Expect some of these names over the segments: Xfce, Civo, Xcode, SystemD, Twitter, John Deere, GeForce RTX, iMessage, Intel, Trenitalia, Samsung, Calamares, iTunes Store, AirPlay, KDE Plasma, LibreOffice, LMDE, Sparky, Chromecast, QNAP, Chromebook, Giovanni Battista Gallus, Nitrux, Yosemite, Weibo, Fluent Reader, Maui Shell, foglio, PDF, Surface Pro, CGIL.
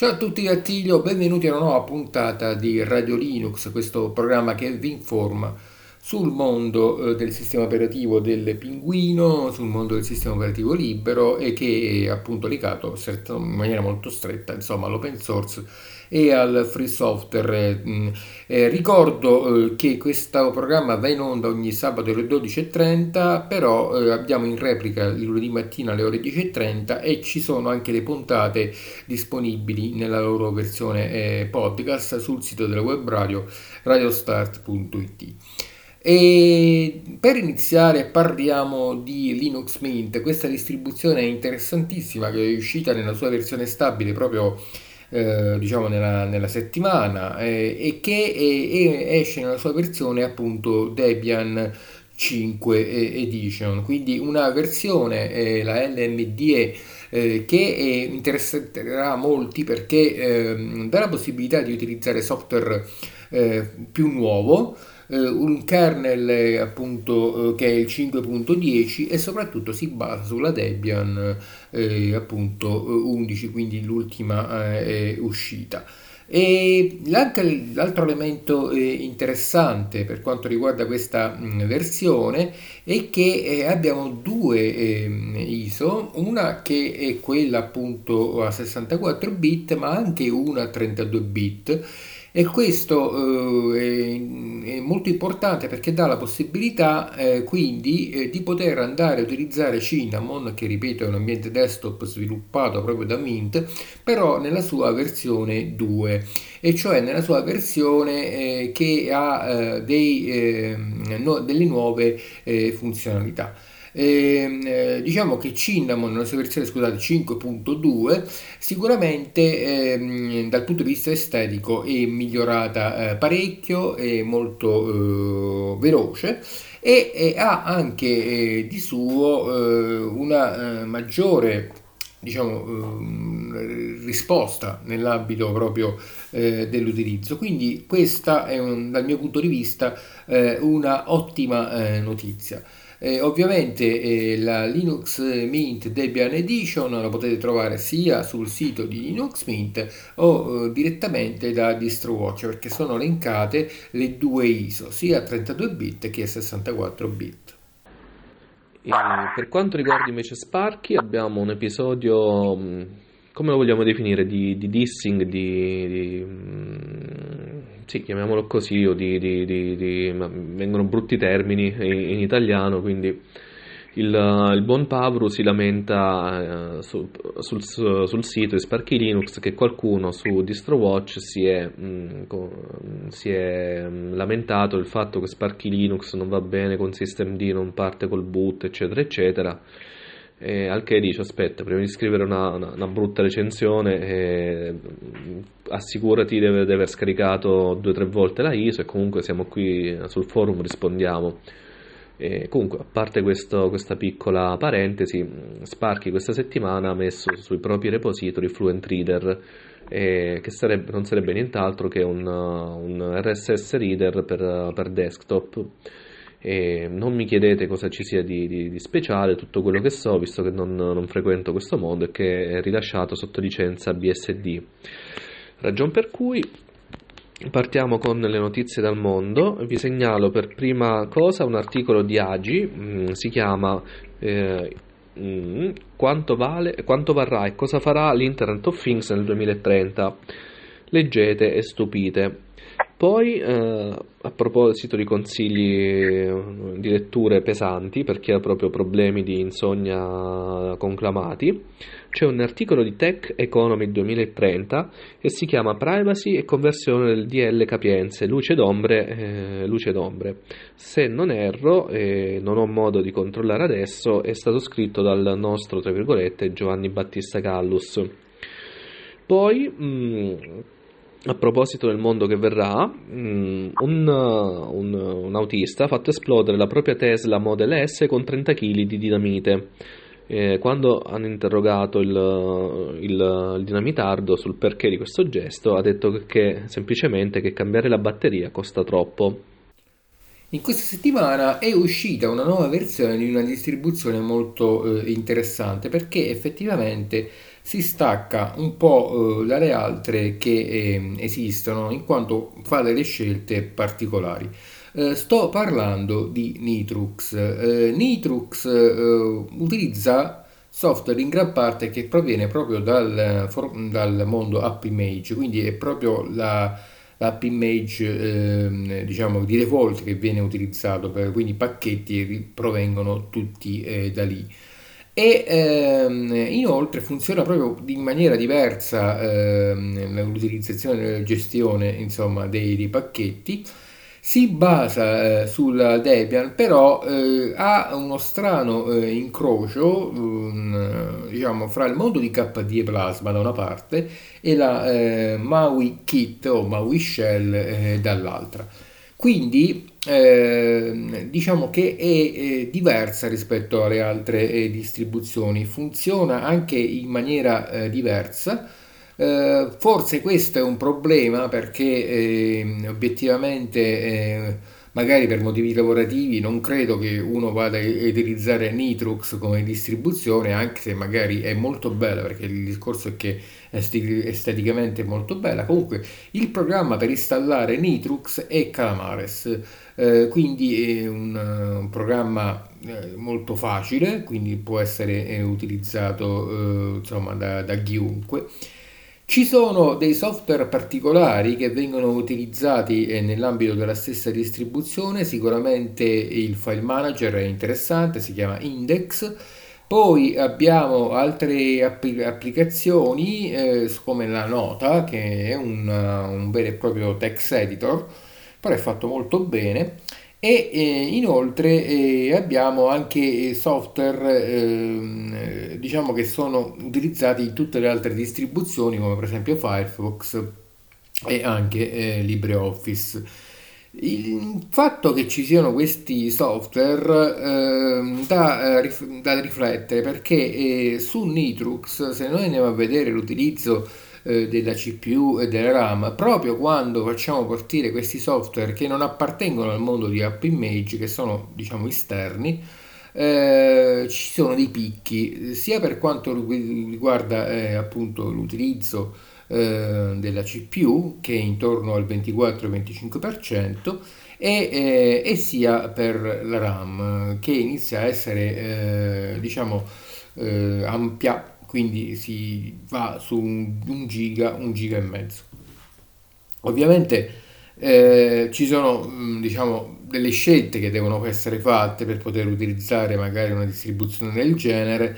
Ciao a tutti, Attilio, benvenuti a una nuova puntata di Radio Linux, questo programma che vi informa sul mondo del sistema operativo del pinguino, sul mondo del sistema operativo libero e che è appunto legato in maniera molto stretta, insomma, all'open source e al free software. Ricordo che questo programma va in onda ogni sabato alle 12:30, però abbiamo in replica il lunedì mattina alle ore 10:30 e ci sono anche le puntate disponibili nella loro versione podcast sul sito della web radio radiostart.it. E per iniziare parliamo di Linux Mint. Questa distribuzione è interessantissima, che è uscita nella sua versione stabile proprio nella settimana e che esce nella sua versione appunto Debian 5 Edition, quindi una versione, la LMDE, che interesserà molti perché dà la possibilità di utilizzare software più nuovo, un kernel appunto che è il 5.10 e soprattutto si basa sulla Debian appunto 11, quindi l'ultima uscita. E l'altro elemento interessante per quanto riguarda questa versione è che abbiamo due ISO, una che è quella appunto a 64 bit ma anche una a 32 bit. E questo è molto importante perché dà la possibilità quindi di poter andare a utilizzare Cinnamon, che ripeto è un ambiente desktop sviluppato proprio da Mint, però nella sua versione 2, e cioè nella sua versione che ha delle nuove funzionalità. Diciamo che Cinnamon nella sua versione 5.2 sicuramente dal punto di vista estetico è migliorata parecchio, è molto veloce e ha anche di suo una maggiore risposta nell'ambito proprio dell'utilizzo, quindi questa è dal mio punto di vista una ottima notizia. Ovviamente la Linux Mint Debian Edition la potete trovare sia sul sito di Linux Mint o direttamente da DistroWatch, perché sono elencate le due ISO, sia 32 bit che 64 bit. E per quanto riguarda invece Sparky, abbiamo un episodio, come lo vogliamo definire, di dissing, sì, chiamiamolo così, o vengono brutti termini in italiano, quindi il buon Pavru si lamenta sul sito di Sparky Linux che qualcuno su DistroWatch si è lamentato del fatto che Sparky Linux non va bene con SystemD, non parte col boot, eccetera eccetera. Al che dice: aspetta, prima di scrivere una brutta recensione assicurati di aver scaricato 2 o 3 volte la ISO, e comunque siamo qui sul forum, rispondiamo. Comunque, a parte questa piccola parentesi, Sparky questa settimana ha messo sui propri repository Fluent Reader, che non sarebbe nient'altro che un RSS reader per desktop. E non mi chiedete cosa ci sia di speciale. Tutto quello che so, visto che non frequento questo mondo, è che è rilasciato sotto licenza BSD, ragion per cui partiamo con le notizie dal mondo. Vi segnalo per prima cosa un articolo di AGI, si chiama quanto varrà e cosa farà l'Internet of Things nel 2030, leggete e stupite. Poi, a proposito di consigli di letture pesanti per chi ha proprio problemi di insonnia conclamati, c'è un articolo di Tech Economy 2030 e si chiama Privacy e conversione del DL Capienze, luce d'ombre. Se non erro, non ho modo di controllare adesso, è stato scritto dal nostro, tra virgolette, Giovanni Battista Gallus. Poi a proposito del mondo che verrà, un autista ha fatto esplodere la propria Tesla Model S con 30 kg di dinamite. Quando hanno interrogato il dinamitardo sul perché di questo gesto, ha detto che semplicemente che cambiare la batteria costa troppo. In questa settimana è uscita una nuova versione di una distribuzione molto interessante, perché effettivamente si stacca un po' dalle altre che esistono, in quanto fa delle scelte particolari. Sto parlando di Nitrux. Nitrux utilizza software in gran parte che proviene proprio dal mondo AppImage, quindi è proprio l'AppImage diciamo di default che viene utilizzato, quindi i pacchetti provengono tutti da lì. E inoltre funziona proprio in maniera diversa l'utilizzazione e la gestione, insomma, dei pacchetti. Si basa sulla Debian, però ha uno strano incrocio diciamo fra il mondo di KDE Plasma da una parte e la MAUI Kit o MAUI Shell dall'altra. Quindi diciamo che è diversa rispetto alle altre distribuzioni, funziona anche in maniera diversa. Forse questo è un problema perché obiettivamente magari per motivi lavorativi non credo che uno vada a utilizzare Nitrux come distribuzione, anche se magari è molto bella, perché il discorso è che esteticamente è molto bella. Comunque il programma per installare Nitrux è Calamares, quindi è un programma molto facile, quindi può essere utilizzato insomma da chiunque. Ci sono dei software particolari che vengono utilizzati nell'ambito della stessa distribuzione. Sicuramente il file manager è interessante, si chiama Index. Poi abbiamo altre applicazioni come la Nota, che è un vero e proprio text editor, però è fatto molto bene. E inoltre abbiamo anche software diciamo che sono utilizzati in tutte le altre distribuzioni, come per esempio Firefox e anche LibreOffice. Il fatto che ci siano questi software da riflettere, perché su Nitrux, se noi andiamo a vedere l'utilizzo della CPU e della RAM, proprio quando facciamo partire questi software che non appartengono al mondo di AppImage, che sono diciamo esterni, ci sono dei picchi, sia per quanto riguarda appunto l'utilizzo della CPU, che è intorno al 24-25%, e sia per la RAM, che inizia a essere diciamo ampia, quindi si va su un giga e mezzo. Ovviamente ci sono diciamo delle scelte che devono essere fatte per poter utilizzare magari una distribuzione del genere,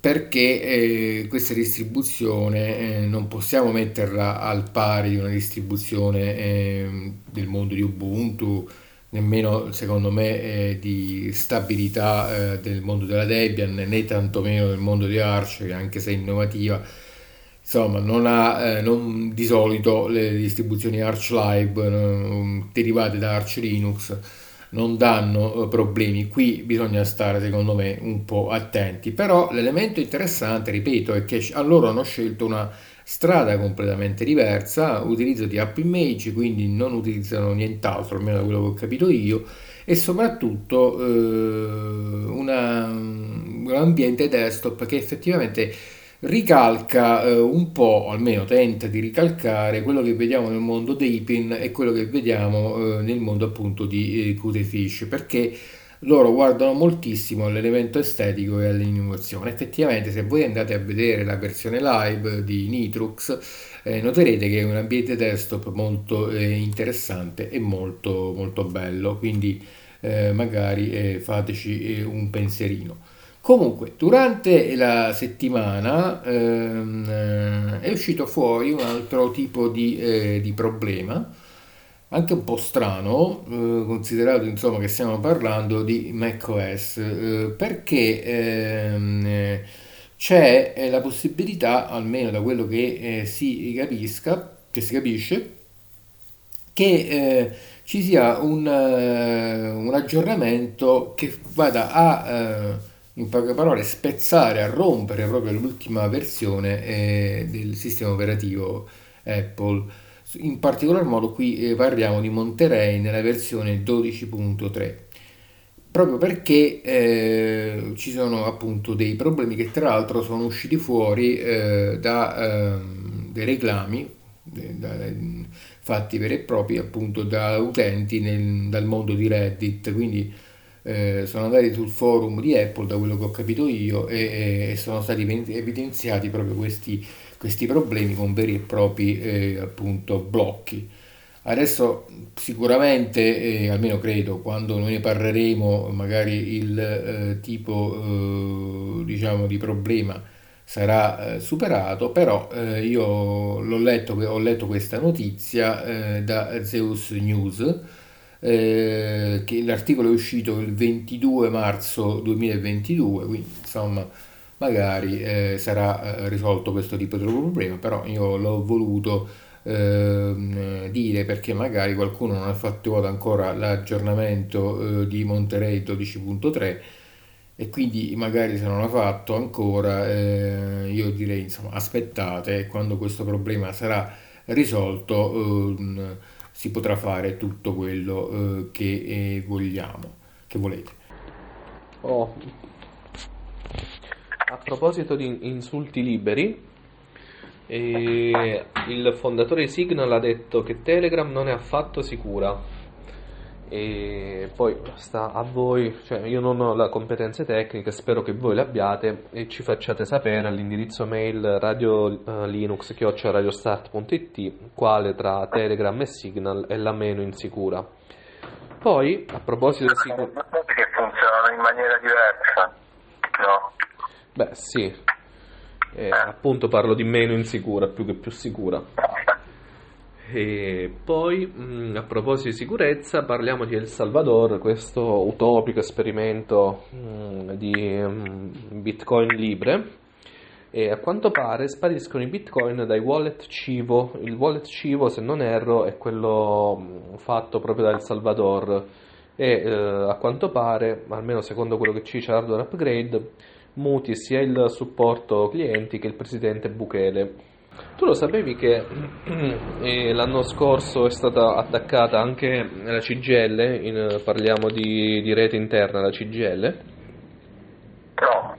perché questa distribuzione non possiamo metterla al pari di una distribuzione del mondo di Ubuntu, nemmeno secondo me di stabilità del mondo della Debian, né tantomeno del mondo di Arch, che anche se innovativa, insomma non ha di solito le distribuzioni Arch Live derivate da Arch Linux non danno problemi. Qui bisogna stare secondo me un po' attenti, però l'elemento interessante, ripeto, è che a loro hanno scelto una strada completamente diversa, utilizzo di AppImage, quindi non utilizzano nient'altro, almeno da quello che ho capito io, e soprattutto un ambiente desktop che effettivamente ricalca un po', almeno tenta di ricalcare, quello che vediamo nel mondo Deepin e quello che vediamo nel mondo appunto di Qtfish, perché loro guardano moltissimo all'elemento estetico e all'innovazione. Effettivamente, se voi andate a vedere la versione live di Nitrux, noterete che è un ambiente desktop molto interessante e molto molto bello, quindi magari fateci un pensierino. Comunque, durante la settimana è uscito fuori un altro tipo di problema, anche un po' strano, considerato insomma che stiamo parlando di macOS, perché c'è la possibilità, almeno da quello che si capisce, che ci sia un aggiornamento che vada a in poche parole spezzare, a rompere proprio l'ultima versione del sistema operativo Apple. In particolar modo qui parliamo di Monterey nella versione 12.3. proprio perché ci sono appunto dei problemi che tra l'altro sono usciti fuori da dei reclami fatti veri e propri appunto da utenti dal mondo di Reddit, quindi sono andati sul forum di Apple, da quello che ho capito io, e sono stati evidenziati proprio questi problemi con veri e propri appunto blocchi. Adesso sicuramente, almeno credo, quando noi ne parleremo magari il tipo diciamo di problema sarà superato, però io ho letto questa notizia da Zeus News, che l'articolo è uscito il 22 marzo 2022, quindi insomma magari sarà risolto questo tipo di problema, però io l'ho voluto dire perché magari qualcuno non ha fatto ancora l'aggiornamento di Monterey 12.3 e quindi magari se non l'ha fatto ancora io direi insomma aspettate, quando questo problema sarà risolto si potrà fare tutto quello che vogliamo, che volete. A proposito di insulti liberi, il fondatore di Signal ha detto che Telegram non è affatto sicura, e poi sta a voi, cioè io non ho la competenza tecnica, spero che voi le abbiate e ci facciate sapere all'indirizzo mail radiolinux@radiostart.it quale tra Telegram e Signal è la meno insicura. Poi a proposito di sicurezza, che funzionano in maniera diversa, no? Beh sì, appunto parlo di meno insicura più che più sicura. E poi a proposito di sicurezza parliamo di El Salvador, questo utopico esperimento di Bitcoin libre, e a quanto pare spariscono i Bitcoin dai wallet Civo. Il wallet Civo, se non erro, è quello fatto proprio da El Salvador e a quanto pare, almeno secondo quello che ci hardware upgrade, muti sia il supporto clienti che il presidente Bukele. Tu lo sapevi che l'anno scorso è stata attaccata anche la CGIL? Parliamo di rete interna, la CGIL? No.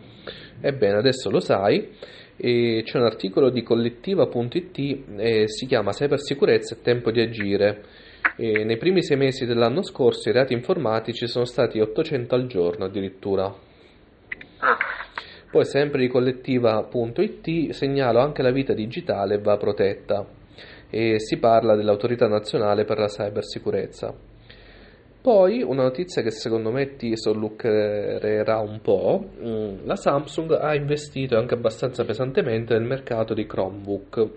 Ebbene, adesso lo sai. E c'è un articolo di Collettiva.it, si chiama Cybersicurezza e tempo di agire. E nei primi 6 mesi dell'anno scorso i reati informatici sono stati 800 al giorno addirittura. Poi sempre di Collettiva.it segnalo anche la vita digitale va protetta, e si parla dell'Autorità Nazionale per la Cybersicurezza. Poi una notizia che secondo me ti sollucherà un po', la Samsung ha investito anche abbastanza pesantemente nel mercato di Chromebook.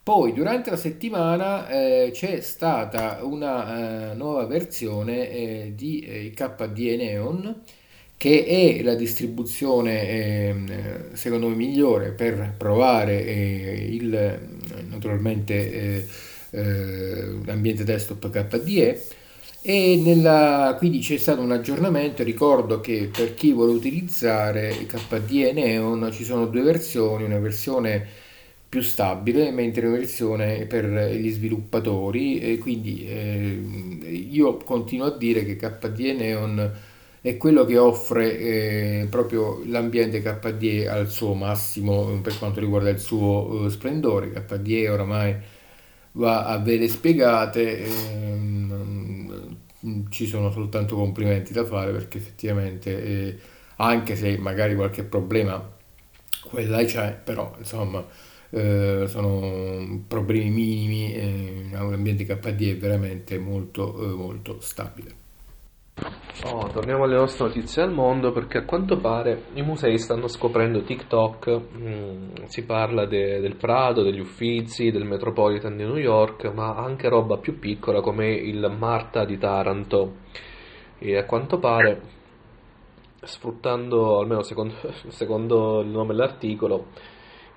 Poi durante la settimana c'è stata una nuova versione di KDE Neon, che è la distribuzione secondo me migliore per provare l'ambiente desktop KDE, e quindi c'è stato un aggiornamento. Ricordo che per chi vuole utilizzare KDE Neon ci sono 2 versioni, una versione più stabile mentre una versione per gli sviluppatori, e quindi io continuo a dire che KDE Neon è quello che offre proprio l'ambiente KDE al suo massimo per quanto riguarda il suo splendore. KDE oramai va a vele spiegate, ci sono soltanto complimenti da fare, perché effettivamente anche se magari qualche problema quella c'è, però insomma sono problemi minimi, l'ambiente KDE è veramente molto molto stabile. Torniamo alle nostre notizie al mondo, perché a quanto pare i musei stanno scoprendo TikTok. Si parla del Prado, degli Uffizi, del Metropolitan di New York, ma anche roba più piccola come il Marta di Taranto, e a quanto pare, sfruttando, almeno secondo il nome dell'articolo,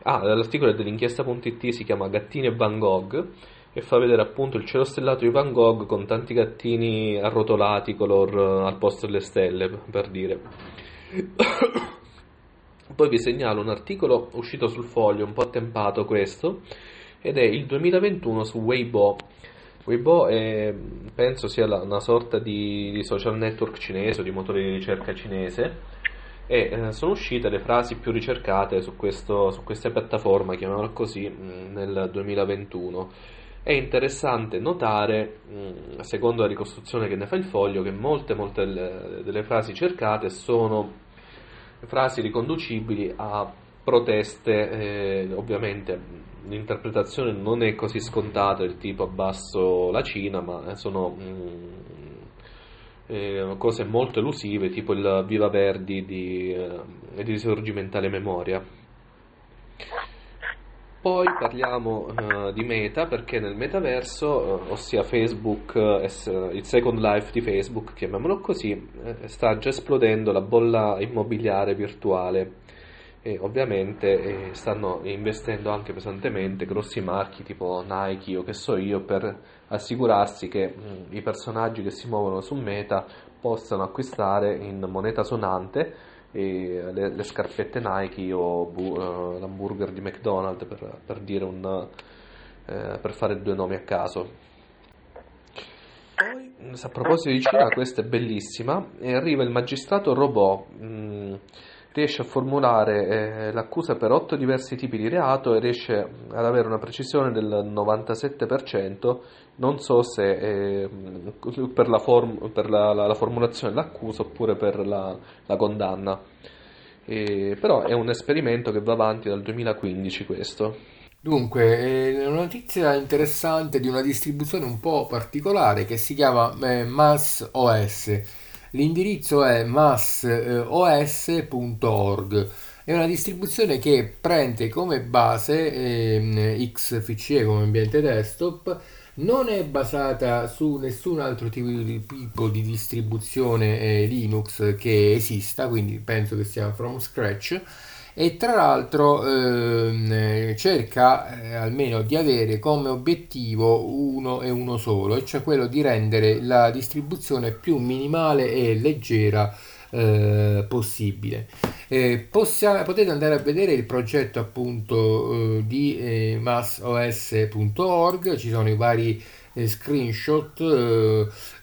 l'articolo è dell'inchiesta.it, si chiama Gattini e Van Gogh, e fa vedere appunto il cielo stellato di Van Gogh con tanti gattini arrotolati color al posto delle stelle, per dire. Poi vi segnalo un articolo uscito sul Foglio, un po' attempato questo, ed è il 2021 su Weibo. Weibo penso sia una sorta di social network cinese o di motore di ricerca cinese, e sono uscite le frasi più ricercate su questa piattaforma, chiamiamola così, nel 2021. È interessante notare, secondo la ricostruzione che ne fa il Foglio, che molte delle frasi cercate sono frasi riconducibili a proteste. Ovviamente l'interpretazione non è così scontata, del tipo abbasso la Cina, ma sono cose molto elusive, tipo il Viva Verdi di risorgimentale memoria. Poi parliamo di Meta, perché nel metaverso, ossia Facebook, il Second Life di Facebook, chiamiamolo così, sta già esplodendo la bolla immobiliare virtuale. E ovviamente stanno investendo anche pesantemente grossi marchi tipo Nike o che so io, per assicurarsi che i personaggi che si muovono su Meta possano acquistare in moneta sonante le scarpette Nike o l'hamburger di McDonald's, per dire per fare due nomi a caso. Poi, a proposito di Cina, questa è bellissima, arriva il magistrato robot, riesce a formulare l'accusa per 8 diversi tipi di reato e riesce ad avere una precisione del 97%, non so se per la formulazione dell'accusa oppure per la condanna, però è un esperimento che va avanti dal 2015 questo. Dunque, una notizia interessante di una distribuzione un po' particolare che si chiama Mass OS. L'indirizzo è massos.org, è una distribuzione che prende come base XFCE come ambiente desktop, non è basata su nessun altro tipo di distribuzione Linux che esista, quindi penso che sia from scratch, e tra l'altro cerca almeno di avere come obiettivo uno e uno solo, e cioè quello di rendere la distribuzione più minimale e leggera possibile. Potete andare a vedere il progetto appunto di massos.org, ci sono i vari screenshot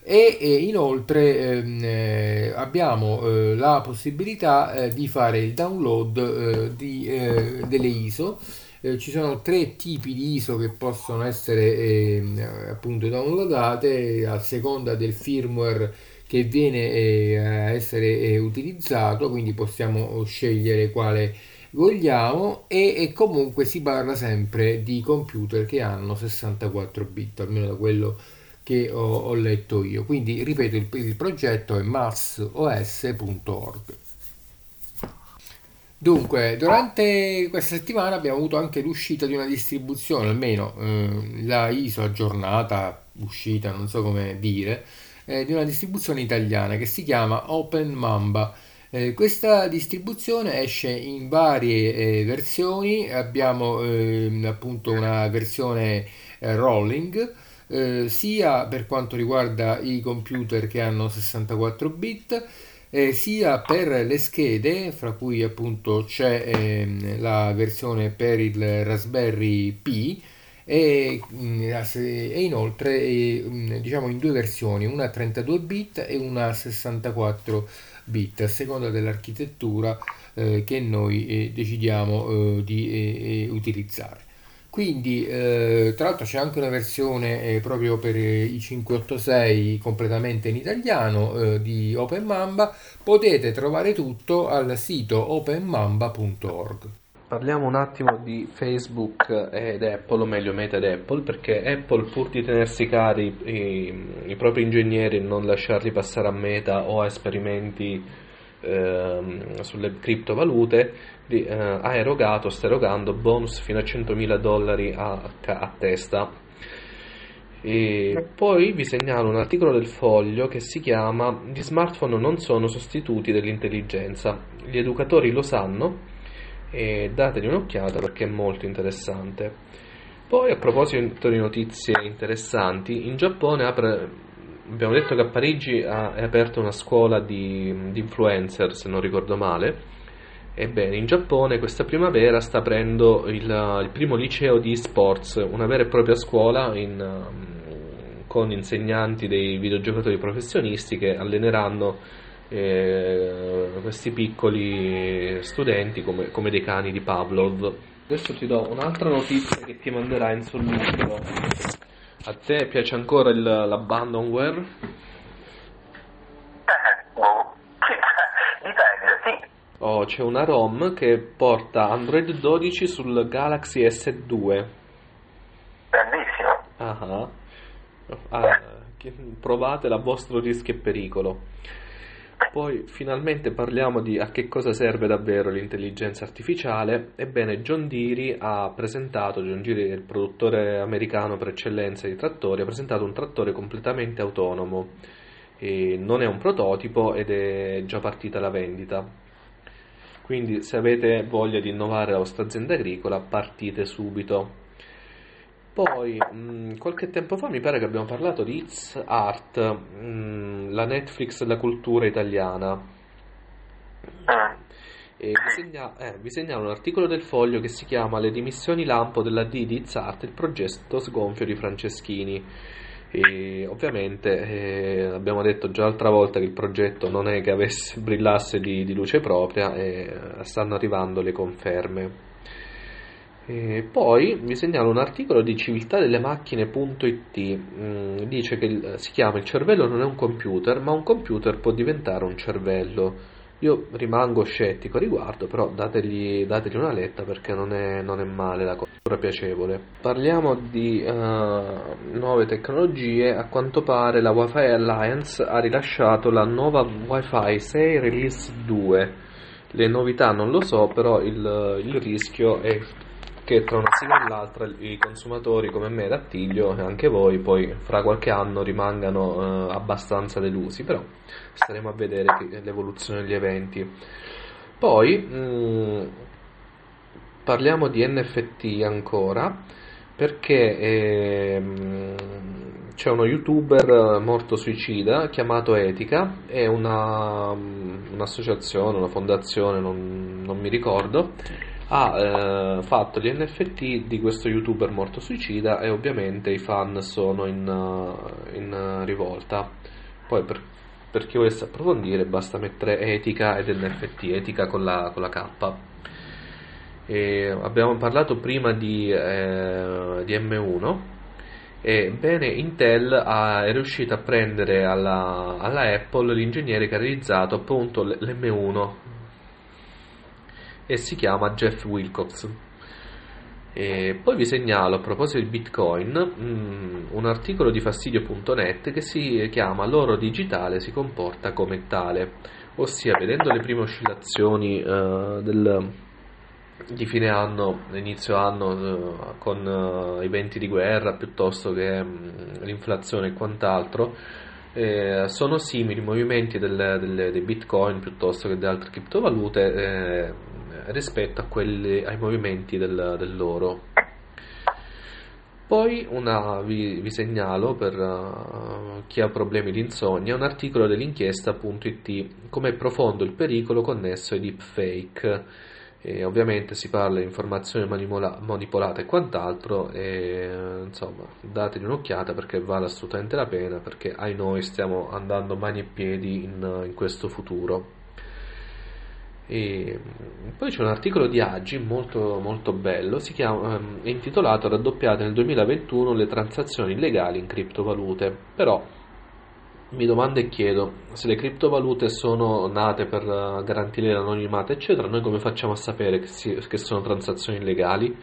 e inoltre abbiamo la possibilità di fare il download delle ISO. Ci sono tre tipi di ISO che possono essere appunto downloadate a seconda del firmware che viene a essere utilizzato, quindi possiamo scegliere quale vogliamo, e comunque si parla sempre di computer che hanno 64 bit, almeno da quello che ho letto io. Quindi ripeto, il progetto è massos.org. Dunque, durante questa settimana abbiamo avuto anche l'uscita di una distribuzione, almeno la ISO aggiornata, uscita, non so come dire, di una distribuzione italiana che si chiama Open Mamba. Questa distribuzione esce in varie versioni, abbiamo appunto una versione rolling, sia per quanto riguarda i computer che hanno 64 bit, sia per le schede, fra cui appunto c'è la versione per il Raspberry Pi, e inoltre diciamo in due versioni, una 32 bit e una 64 bit, a seconda dell'architettura che noi decidiamo di utilizzare. Quindi tra l'altro c'è anche una versione proprio per i 586 completamente in italiano di Open Mamba. Potete trovare tutto al sito openmamba.org. Parliamo un attimo di Facebook ed Apple, o meglio Meta ed Apple, perché Apple, pur di tenersi cari i propri ingegneri e non lasciarli passare a Meta o a esperimenti sulle criptovalute, ha erogato, sta erogando bonus fino a $100.000 a testa. E poi vi segnalo un articolo del Foglio che si chiama "Gli smartphone non sono sostituti dell'intelligenza, gli educatori lo sanno", e dategli un'occhiata perché è molto interessante. Poi, a proposito di notizie interessanti, in Giappone abbiamo detto che a Parigi è aperta una scuola di influencer, se non ricordo male. Ebbene, in Giappone questa primavera sta aprendo il primo liceo di esports, una vera e propria scuola con insegnanti dei videogiocatori professionisti che alleneranno questi piccoli studenti come dei cani di Pavlov. Adesso ti do un'altra notizia che ti manderà in sollievo. A te piace ancora l'abandonware? Dipende, sì. Oh, c'è una ROM che porta Android 12 sul Galaxy S2. Bellissimo. Ah, provatela a vostro rischio e pericolo. Poi finalmente parliamo di a che cosa serve davvero l'intelligenza artificiale. Ebbene, John Deere, il produttore americano per eccellenza di trattori, ha presentato un trattore completamente autonomo. E non è un prototipo ed è già partita la vendita. Quindi se avete voglia di innovare la vostra azienda agricola, partite subito. Poi, qualche tempo fa mi pare che abbiamo parlato di It's Art, la Netflix della cultura italiana. E vi segnalo un articolo del Foglio che si chiama "Le dimissioni lampo della D di It's Art, il progetto sgonfio di Franceschini". E ovviamente abbiamo detto già l'altra volta che il progetto non è che brillasse di luce propria, e stanno arrivando le conferme. E poi vi segnalo un articolo di civiltadellemacchine.it, dice che si chiama "Il cervello non è un computer, ma un computer può diventare un cervello". Io rimango scettico a riguardo, però dategli una letta, perché non è male la cosa, è piacevole. Parliamo di nuove tecnologie. A quanto pare la Wi-Fi Alliance ha rilasciato la nuova Wi-Fi 6 Release 2. Le novità non lo so, però il rischio è che tra una sigla e l'altra i consumatori come me ed Attilio, e anche voi, poi fra qualche anno rimangano abbastanza delusi, però staremo a vedere l'evoluzione degli eventi. Poi parliamo di NFT ancora, perché c'è uno youtuber morto suicida chiamato Etica, è un'associazione, una fondazione, non mi ricordo, ha fatto gli NFT di questo youtuber morto suicida, e ovviamente i fan sono in rivolta. Poi per chi volesse approfondire basta mettere Etica ed NFT, Etica con la K. E abbiamo parlato prima di M1. Ebbene, Intel è riuscita a prendere alla Apple l'ingegnere che ha realizzato appunto l'M1, e si chiama Jeff Wilcox. E poi vi segnalo, a proposito di Bitcoin, un articolo di fastidio.net che si chiama "L'oro digitale si comporta come tale", ossia vedendo le prime oscillazioni di fine anno, inizio anno, con i venti di guerra piuttosto che l'inflazione e quant'altro, sono simili i movimenti dei Bitcoin piuttosto che di altre criptovalute rispetto a ai movimenti dell'oro. Poi vi segnalo, per chi ha problemi di insonnia, un articolo dell'inchiesta.it, "Come è profondo il pericolo connesso ai deepfake". Ovviamente si parla di informazione manipolata e quant'altro, insomma dategli un'occhiata, perché vale assolutamente la pena, perché ai noi stiamo andando mani e piedi in questo futuro. E poi c'è un articolo di AGI molto molto bello, è intitolato "Raddoppiate nel 2021 le transazioni illegali in criptovalute". Però mi domando e chiedo, se le criptovalute sono nate per garantire l'anonimato eccetera, noi come facciamo a sapere che sono transazioni illegali?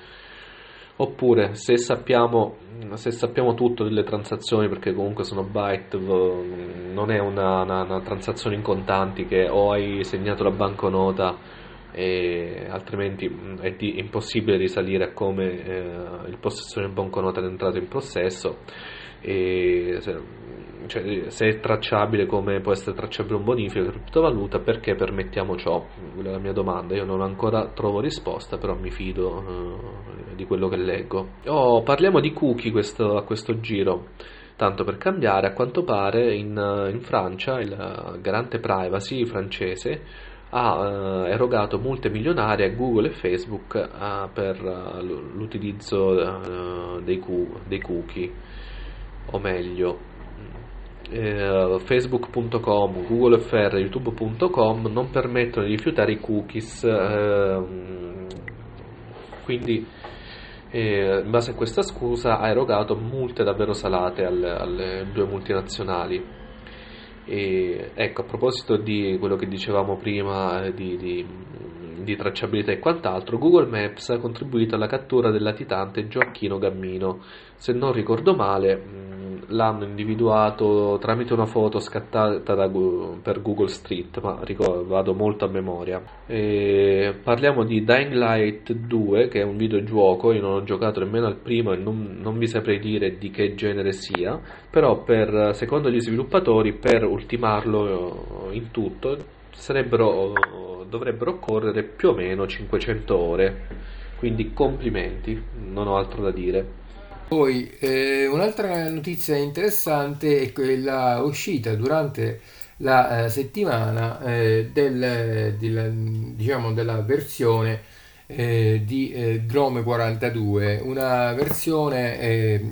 Oppure se sappiamo tutto delle transazioni, perché comunque sono byte, non è una transazione in contanti che o hai segnato la banconota, e altrimenti è impossibile risalire a come il possessore di banconota è entrato in possesso, e se è tracciabile, come può essere tracciabile un bonifico di criptovaluta, perché permettiamo ciò? Quella è la mia domanda, io non ancora trovo risposta, però mi fido di quello che leggo. Parliamo di cookie a questo giro, tanto per cambiare. A quanto pare in Francia il garante privacy francese ha erogato multe milionarie a Google e Facebook per l'utilizzo dei cookie. o meglio facebook.com, googlefr, youtube.com non permettono di rifiutare i cookies, quindi in base a questa scusa ha erogato multe davvero salate alle due multinazionali. E, ecco, a proposito di quello che dicevamo prima di tracciabilità e quant'altro, Google Maps ha contribuito alla cattura del latitante Gioacchino Gambino. Se non ricordo male, l'hanno individuato tramite una foto scattata per Google Street, ma vado molto a memoria. E parliamo di Dying Light 2, che è un videogioco. Io non ho giocato nemmeno al primo e non vi saprei dire di che genere sia, però secondo gli sviluppatori, per ultimarlo in tutto dovrebbero occorrere più o meno 500 ore, quindi complimenti, non ho altro da dire. Poi un'altra notizia interessante è quella uscita durante la settimana della versione di Chrome 42, una versione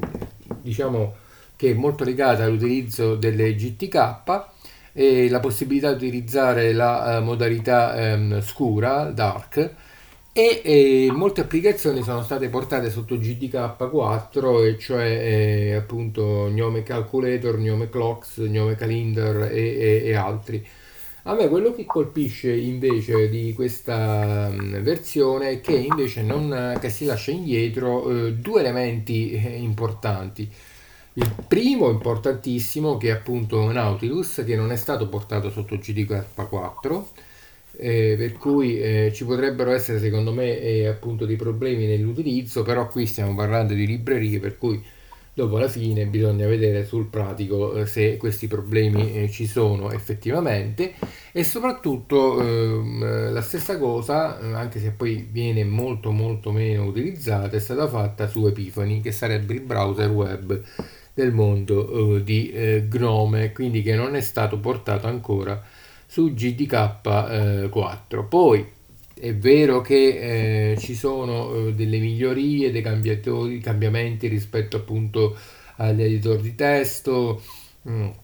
che è molto legata all'utilizzo delle GTK e la possibilità di utilizzare la modalità scura, dark, e molte applicazioni sono state portate sotto GTK4, e cioè appunto Gnome Calculator, Gnome Clocks, Gnome Calendar e altri. A me quello che colpisce invece di questa versione è che invece che si lascia indietro due elementi importanti. Il primo, importantissimo, che è appunto Nautilus, che non è stato portato sotto GTK4, per cui ci potrebbero essere, secondo me, appunto dei problemi nell'utilizzo, però qui stiamo parlando di librerie, per cui dopo alla fine bisogna vedere sul pratico se questi problemi ci sono effettivamente. E soprattutto la stessa cosa, anche se poi viene molto molto meno utilizzata, è stata fatta su Epiphany, che sarebbe il browser web del mondo di Gnome, quindi che non è stato portato ancora su GTK4. Poi è vero che ci sono delle migliorie, dei cambiamenti rispetto appunto agli editor di testo,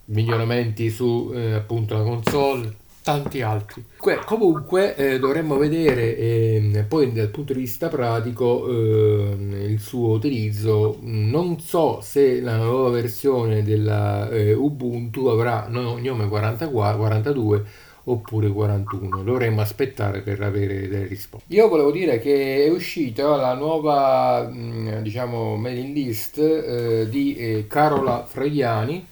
miglioramenti su appunto la console, tanti altri. Comunque dovremmo vedere poi dal punto di vista pratico il suo utilizzo. Non so se la nuova versione della Ubuntu avrà Gnome 42 oppure 41, dovremmo aspettare per avere delle risposte. Io volevo dire che è uscita la nuova mailing list di Carola Fraiani.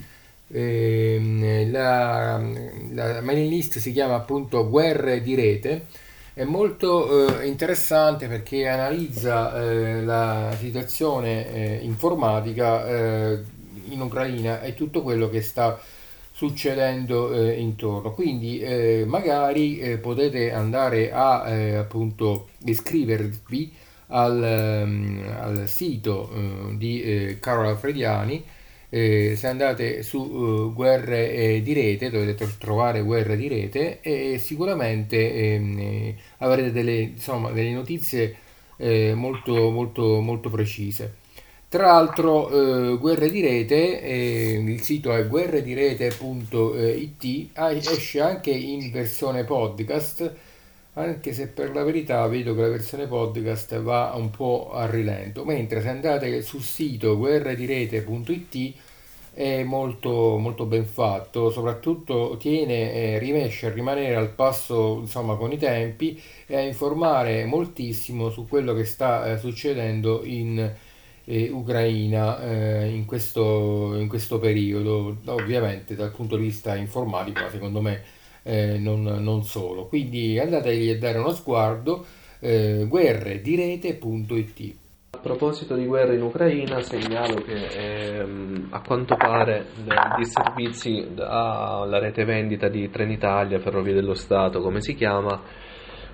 La mailing list si chiama appunto Guerre di Rete, è molto interessante perché analizza la situazione informatica in Ucraina e tutto quello che sta succedendo intorno, quindi magari potete andare a appunto iscrivervi al sito di Carola Fraiani. Se andate su Guerre di Rete dovete trovare Guerre di Rete e sicuramente avrete delle notizie molto molto molto precise. Tra l'altro Guerre di Rete, il sito è guerredirete.it, esce anche in versione podcast, anche se per la verità vedo che la versione podcast va un po' a rilento, mentre se andate sul sito guerredirete.it è molto molto ben fatto, soprattutto riesce a rimanere al passo con i tempi e a informare moltissimo su quello che sta succedendo in Ucraina in questo periodo, ovviamente dal punto di vista informatico, ma secondo me non solo. Quindi andategli a dare uno sguardo, guerredirete.it. A proposito di guerra in Ucraina, segnalo che a quanto pare i servizi alla rete vendita di Trenitalia, Ferrovie dello Stato come si chiama,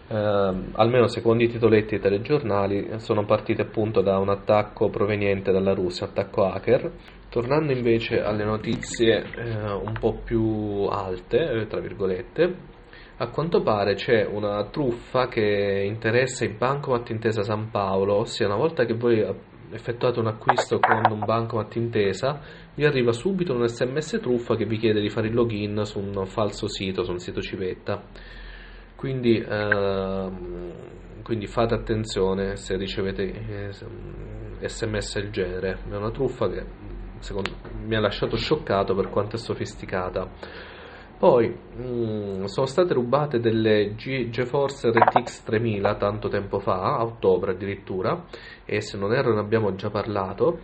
almeno secondo i titoletti dei telegiornali, sono partite appunto da un attacco proveniente dalla Russia, attacco hacker. Tornando invece alle notizie un po' più alte, tra virgolette, a quanto pare c'è una truffa che interessa i bancomat Intesa San Paolo, ossia una volta che voi effettuate un acquisto con un bancomat Intesa, vi arriva subito un SMS truffa che vi chiede di fare il login su un falso sito, su un sito civetta. Quindi fate attenzione se ricevete SMS del genere, è una truffa che secondo me mi ha lasciato scioccato per quanto è sofisticata. Poi sono state rubate delle GeForce RTX 3000 tanto tempo fa, a ottobre addirittura, e se non erro ne abbiamo già parlato,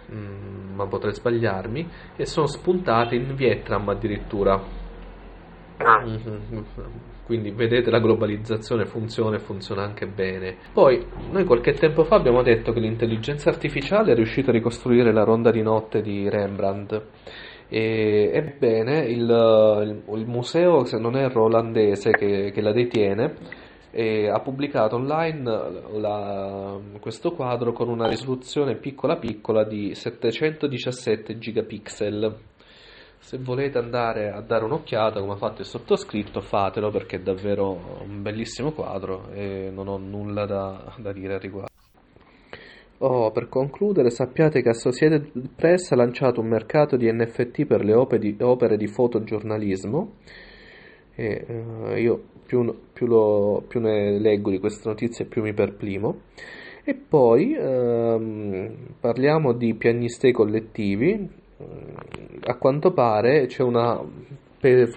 ma potrei sbagliarmi, e sono spuntate in Vietnam addirittura. Quindi vedete, la globalizzazione funziona e funziona anche bene. Poi noi qualche tempo fa abbiamo detto che l'intelligenza artificiale è riuscita a ricostruire la Ronda di notte di Rembrandt. Ebbene, il museo, se non erro olandese, che la detiene, ha pubblicato online questo quadro con una risoluzione piccola piccola di 717 gigapixel. Se volete andare a dare un'occhiata come ha fatto il sottoscritto, fatelo, perché è davvero un bellissimo quadro e non ho nulla da dire al riguardo. Per concludere, sappiate che Associated Press ha lanciato un mercato di NFT per le opere di fotogiornalismo. Io più ne leggo di queste notizie, più mi perplimo. E poi parliamo di pianistei collettivi. A quanto pare c'è una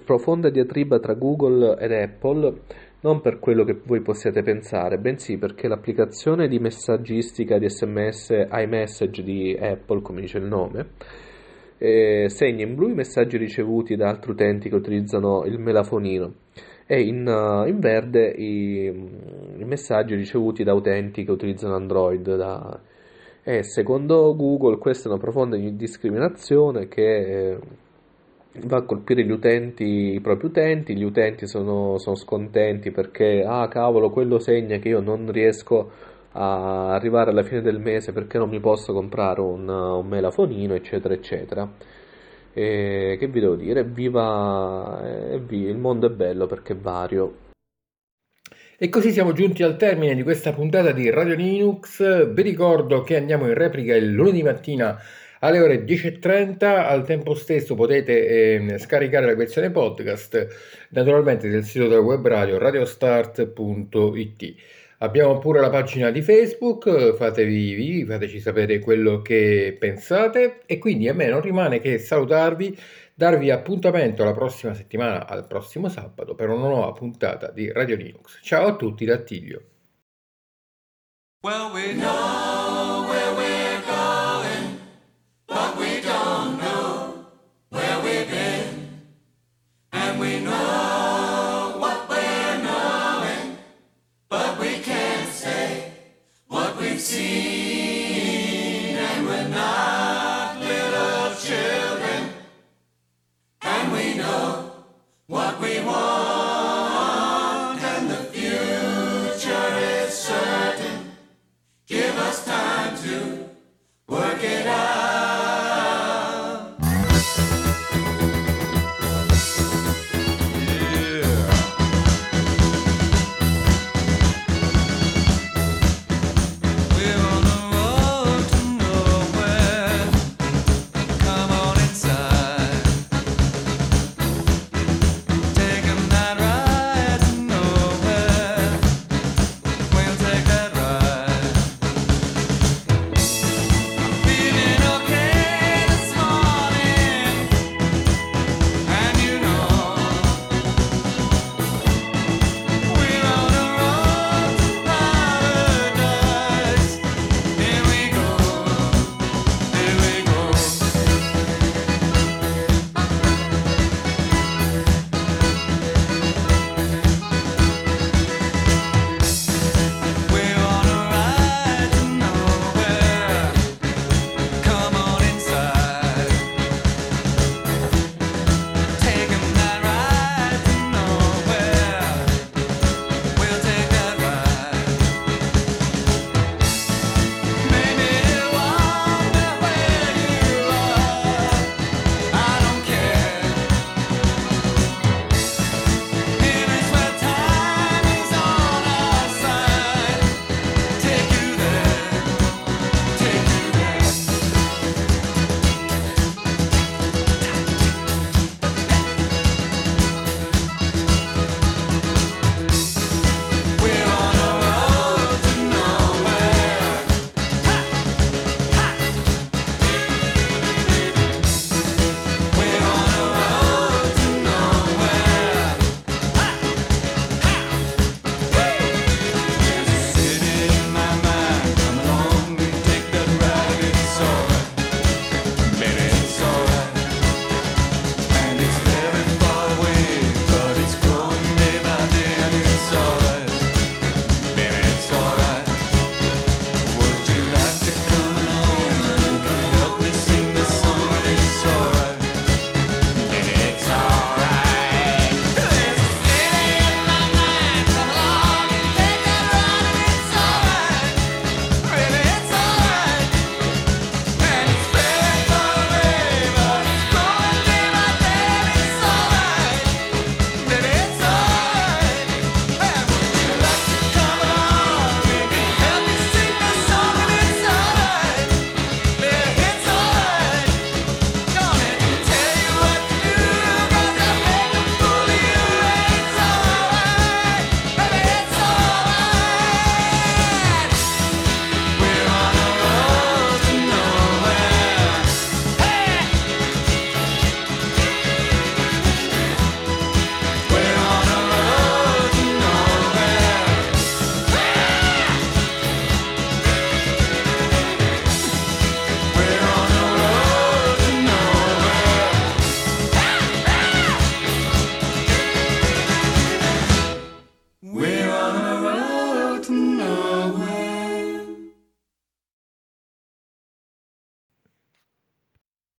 profonda diatriba tra Google ed Apple, non per quello che voi possiate pensare, bensì perché l'applicazione di messaggistica di SMS iMessage di Apple, come dice il nome, segna in blu i messaggi ricevuti da altri utenti che utilizzano il melafonino e in verde i messaggi ricevuti da utenti che utilizzano Android. E secondo Google questa è una profonda discriminazione che va a colpire gli utenti, i propri utenti. Gli utenti sono scontenti perché cavolo, quello segna che io non riesco a arrivare alla fine del mese perché non mi posso comprare un melafonino, eccetera eccetera. E che vi devo dire, viva il mondo è bello perché è vario. E così siamo giunti al termine di questa puntata di Radio Linux. Vi ricordo che andiamo in replica il lunedì mattina alle ore 10.30, al tempo stesso potete scaricare la versione podcast naturalmente del sito della web radio radiostart.it. Abbiamo pure la pagina di Facebook, fateci sapere quello che pensate, e quindi a me non rimane che salutarvi, darvi appuntamento la prossima settimana, al prossimo sabato, per una nuova puntata di Radio Linux. Ciao a tutti da Attilio.